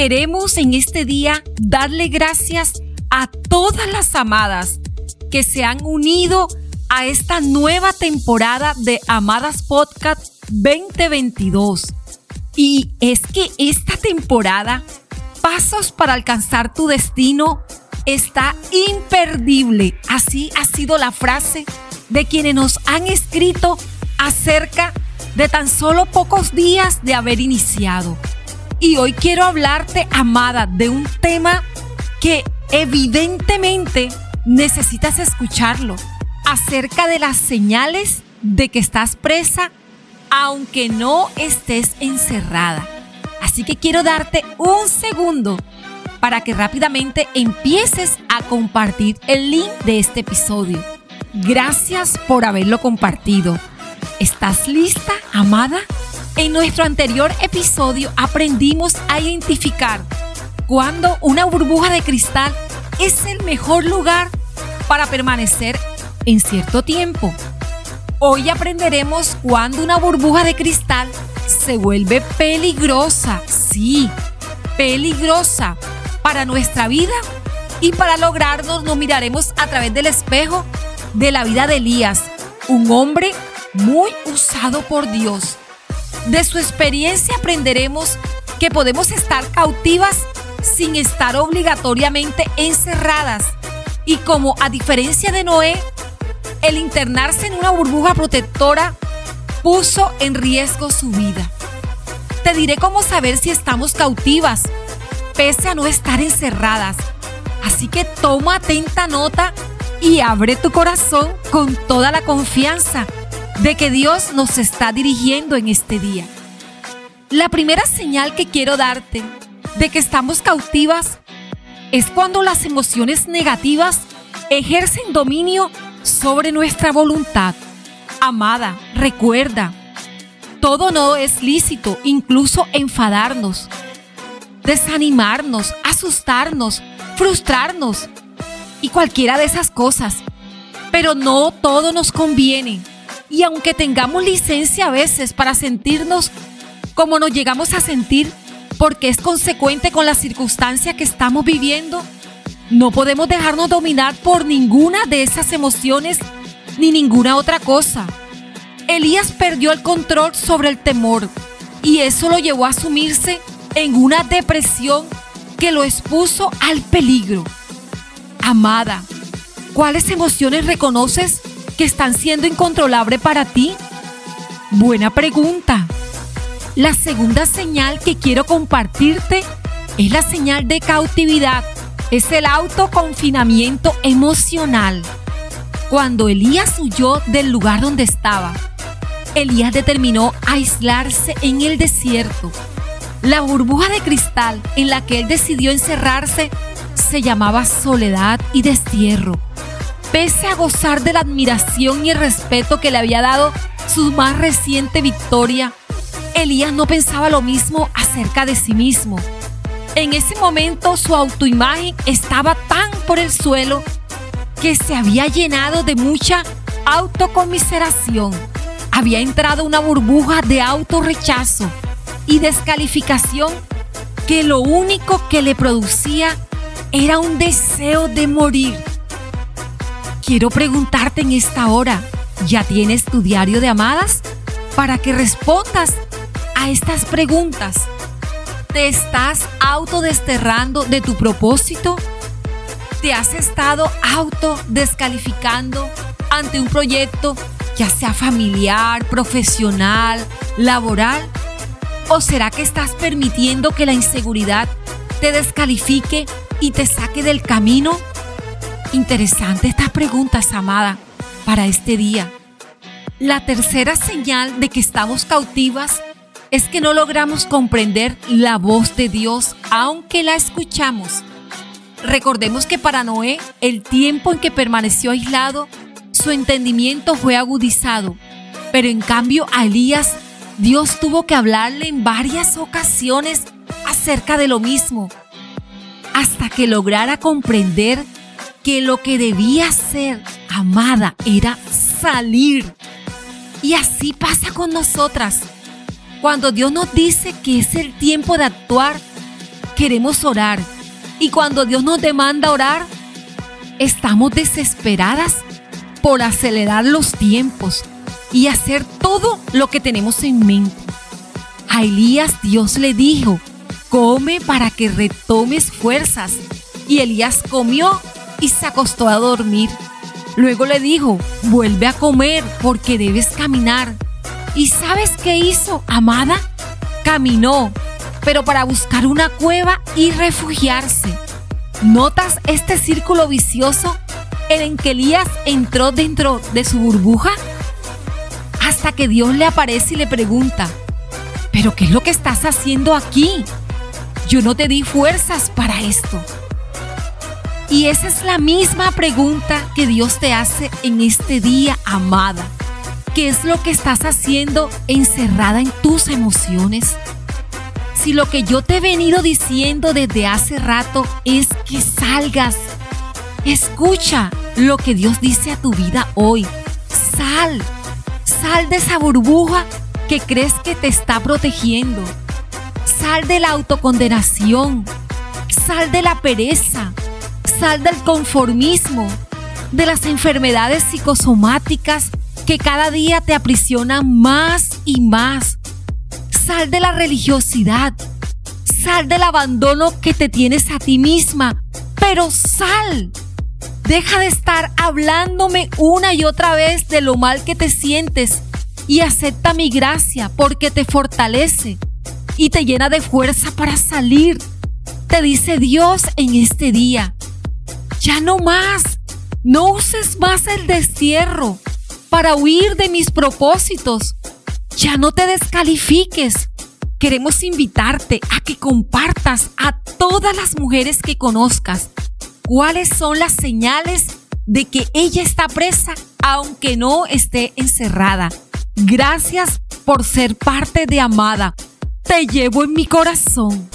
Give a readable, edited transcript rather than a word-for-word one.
Queremos en este día darle gracias a todas las amadas que se han unido a esta nueva temporada de Amadas Podcast 2022. Y es que esta temporada, Pasos para Alcanzar tu Destino, está imperdible. Así ha sido la frase de quienes nos han escrito acerca de tan solo pocos días de haber iniciado. Y hoy quiero hablarte, amada, de un tema que evidentemente necesitas escucharlo, acerca de las señales de que estás presa aunque no estés encerrada. Así que quiero darte un segundo para que rápidamente empieces a compartir el link de este episodio. Gracias por haberlo compartido. ¿Estás lista, amada? En nuestro anterior episodio aprendimos a identificar cuándo una burbuja de cristal es el mejor lugar para permanecer en cierto tiempo. Hoy aprenderemos cuándo una burbuja de cristal se vuelve peligrosa, sí, peligrosa para nuestra vida, y para lograrlo nos miraremos a través del espejo de la vida de Elías, un hombre muy usado por Dios. De su experiencia aprenderemos que podemos estar cautivas sin estar obligatoriamente encerradas, y como a diferencia de Noé, el internarse en una burbuja protectora puso en riesgo su vida. Te diré cómo saber si estamos cautivas pese a no estar encerradas, así que toma atenta nota y abre tu corazón con toda la confianza de que Dios nos está dirigiendo en este día. La primera señal que quiero darte de que estamos cautivas es cuando las emociones negativas ejercen dominio sobre nuestra voluntad. Amada, recuerda, todo no es lícito, incluso enfadarnos, desanimarnos, asustarnos, frustrarnos y cualquiera de esas cosas, pero no todo nos conviene. Y aunque tengamos licencia a veces para sentirnos como nos llegamos a sentir, porque es consecuente con las circunstancias que estamos viviendo, no podemos dejarnos dominar por ninguna de esas emociones ni ninguna otra cosa. Elías perdió el control sobre el temor y eso lo llevó a sumirse en una depresión que lo expuso al peligro. Amada, ¿cuáles emociones reconoces que están siendo incontrolables para ti? Buena pregunta. La segunda señal que quiero compartirte es la señal de cautividad. Es el autoconfinamiento emocional. Cuando Elías huyó del lugar donde estaba, Elías determinó aislarse en el desierto. La burbuja de cristal en la que él decidió encerrarse se llamaba soledad y destierro. Pese a gozar de la admiración y el respeto que le había dado su más reciente victoria, Elías no pensaba lo mismo acerca de sí mismo. En ese momento su autoimagen estaba tan por el suelo que se había llenado de mucha autocomiseración. Había entrado una burbuja de autorrechazo y descalificación que lo único que le producía era un deseo de morir. Quiero preguntarte en esta hora, ¿ya tienes tu diario de amadas? Para que respondas a estas preguntas. ¿Te estás autodesterrando de tu propósito? ¿Te has estado autodescalificando ante un proyecto, ya sea familiar, profesional, laboral? ¿O será que estás permitiendo que la inseguridad te descalifique y te saque del camino? Interesante estas preguntas, amada, para este día. La tercera señal de que estamos cautivas es que no logramos comprender la voz de Dios, aunque la escuchamos. Recordemos que para Noé, el tiempo en que permaneció aislado, su entendimiento fue agudizado. Pero en cambio a Elías, Dios tuvo que hablarle en varias ocasiones acerca de lo mismo, hasta que lograra comprender que lo que debía hacer, amada, era salir. Y así pasa con nosotras. Cuando Dios nos dice que es el tiempo de actuar, queremos orar. Y cuando Dios nos demanda orar, estamos desesperadas por acelerar los tiempos y hacer todo lo que tenemos en mente. A Elías Dios le dijo: come para que retomes fuerzas. Y Elías comió y se acostó a dormir. Luego le dijo: vuelve a comer porque debes caminar. ¿Y sabes qué hizo, amada? Caminó, pero para buscar una cueva y refugiarse. ¿Notas este círculo vicioso en el que Elías entró dentro de su burbuja? Hasta que Dios le aparece y le pregunta: ¿pero qué es lo que estás haciendo aquí? Yo no te di fuerzas para esto. Y esa es la misma pregunta que Dios te hace en este día, amada. ¿Qué es lo que estás haciendo encerrada en tus emociones? Si lo que yo te he venido diciendo desde hace rato es que salgas, escucha lo que Dios dice a tu vida hoy. Sal de esa burbuja que crees que te está protegiendo. Sal de la autocondenación, sal de la pereza, sal del conformismo, de las enfermedades psicosomáticas que cada día te aprisionan más y más. Sal de la religiosidad, sal del abandono que te tienes a ti misma, pero sal. Deja de estar hablándome una y otra vez de lo mal que te sientes y acepta mi gracia porque te fortalece y te llena de fuerza para salir. Te dice Dios en este día: ya no más, no uses más el destierro para huir de mis propósitos. Ya no te descalifiques. Queremos invitarte a que compartas a todas las mujeres que conozcas cuáles son las señales de que ella está presa aunque no esté encerrada. Gracias por ser parte de Amada. Te llevo en mi corazón.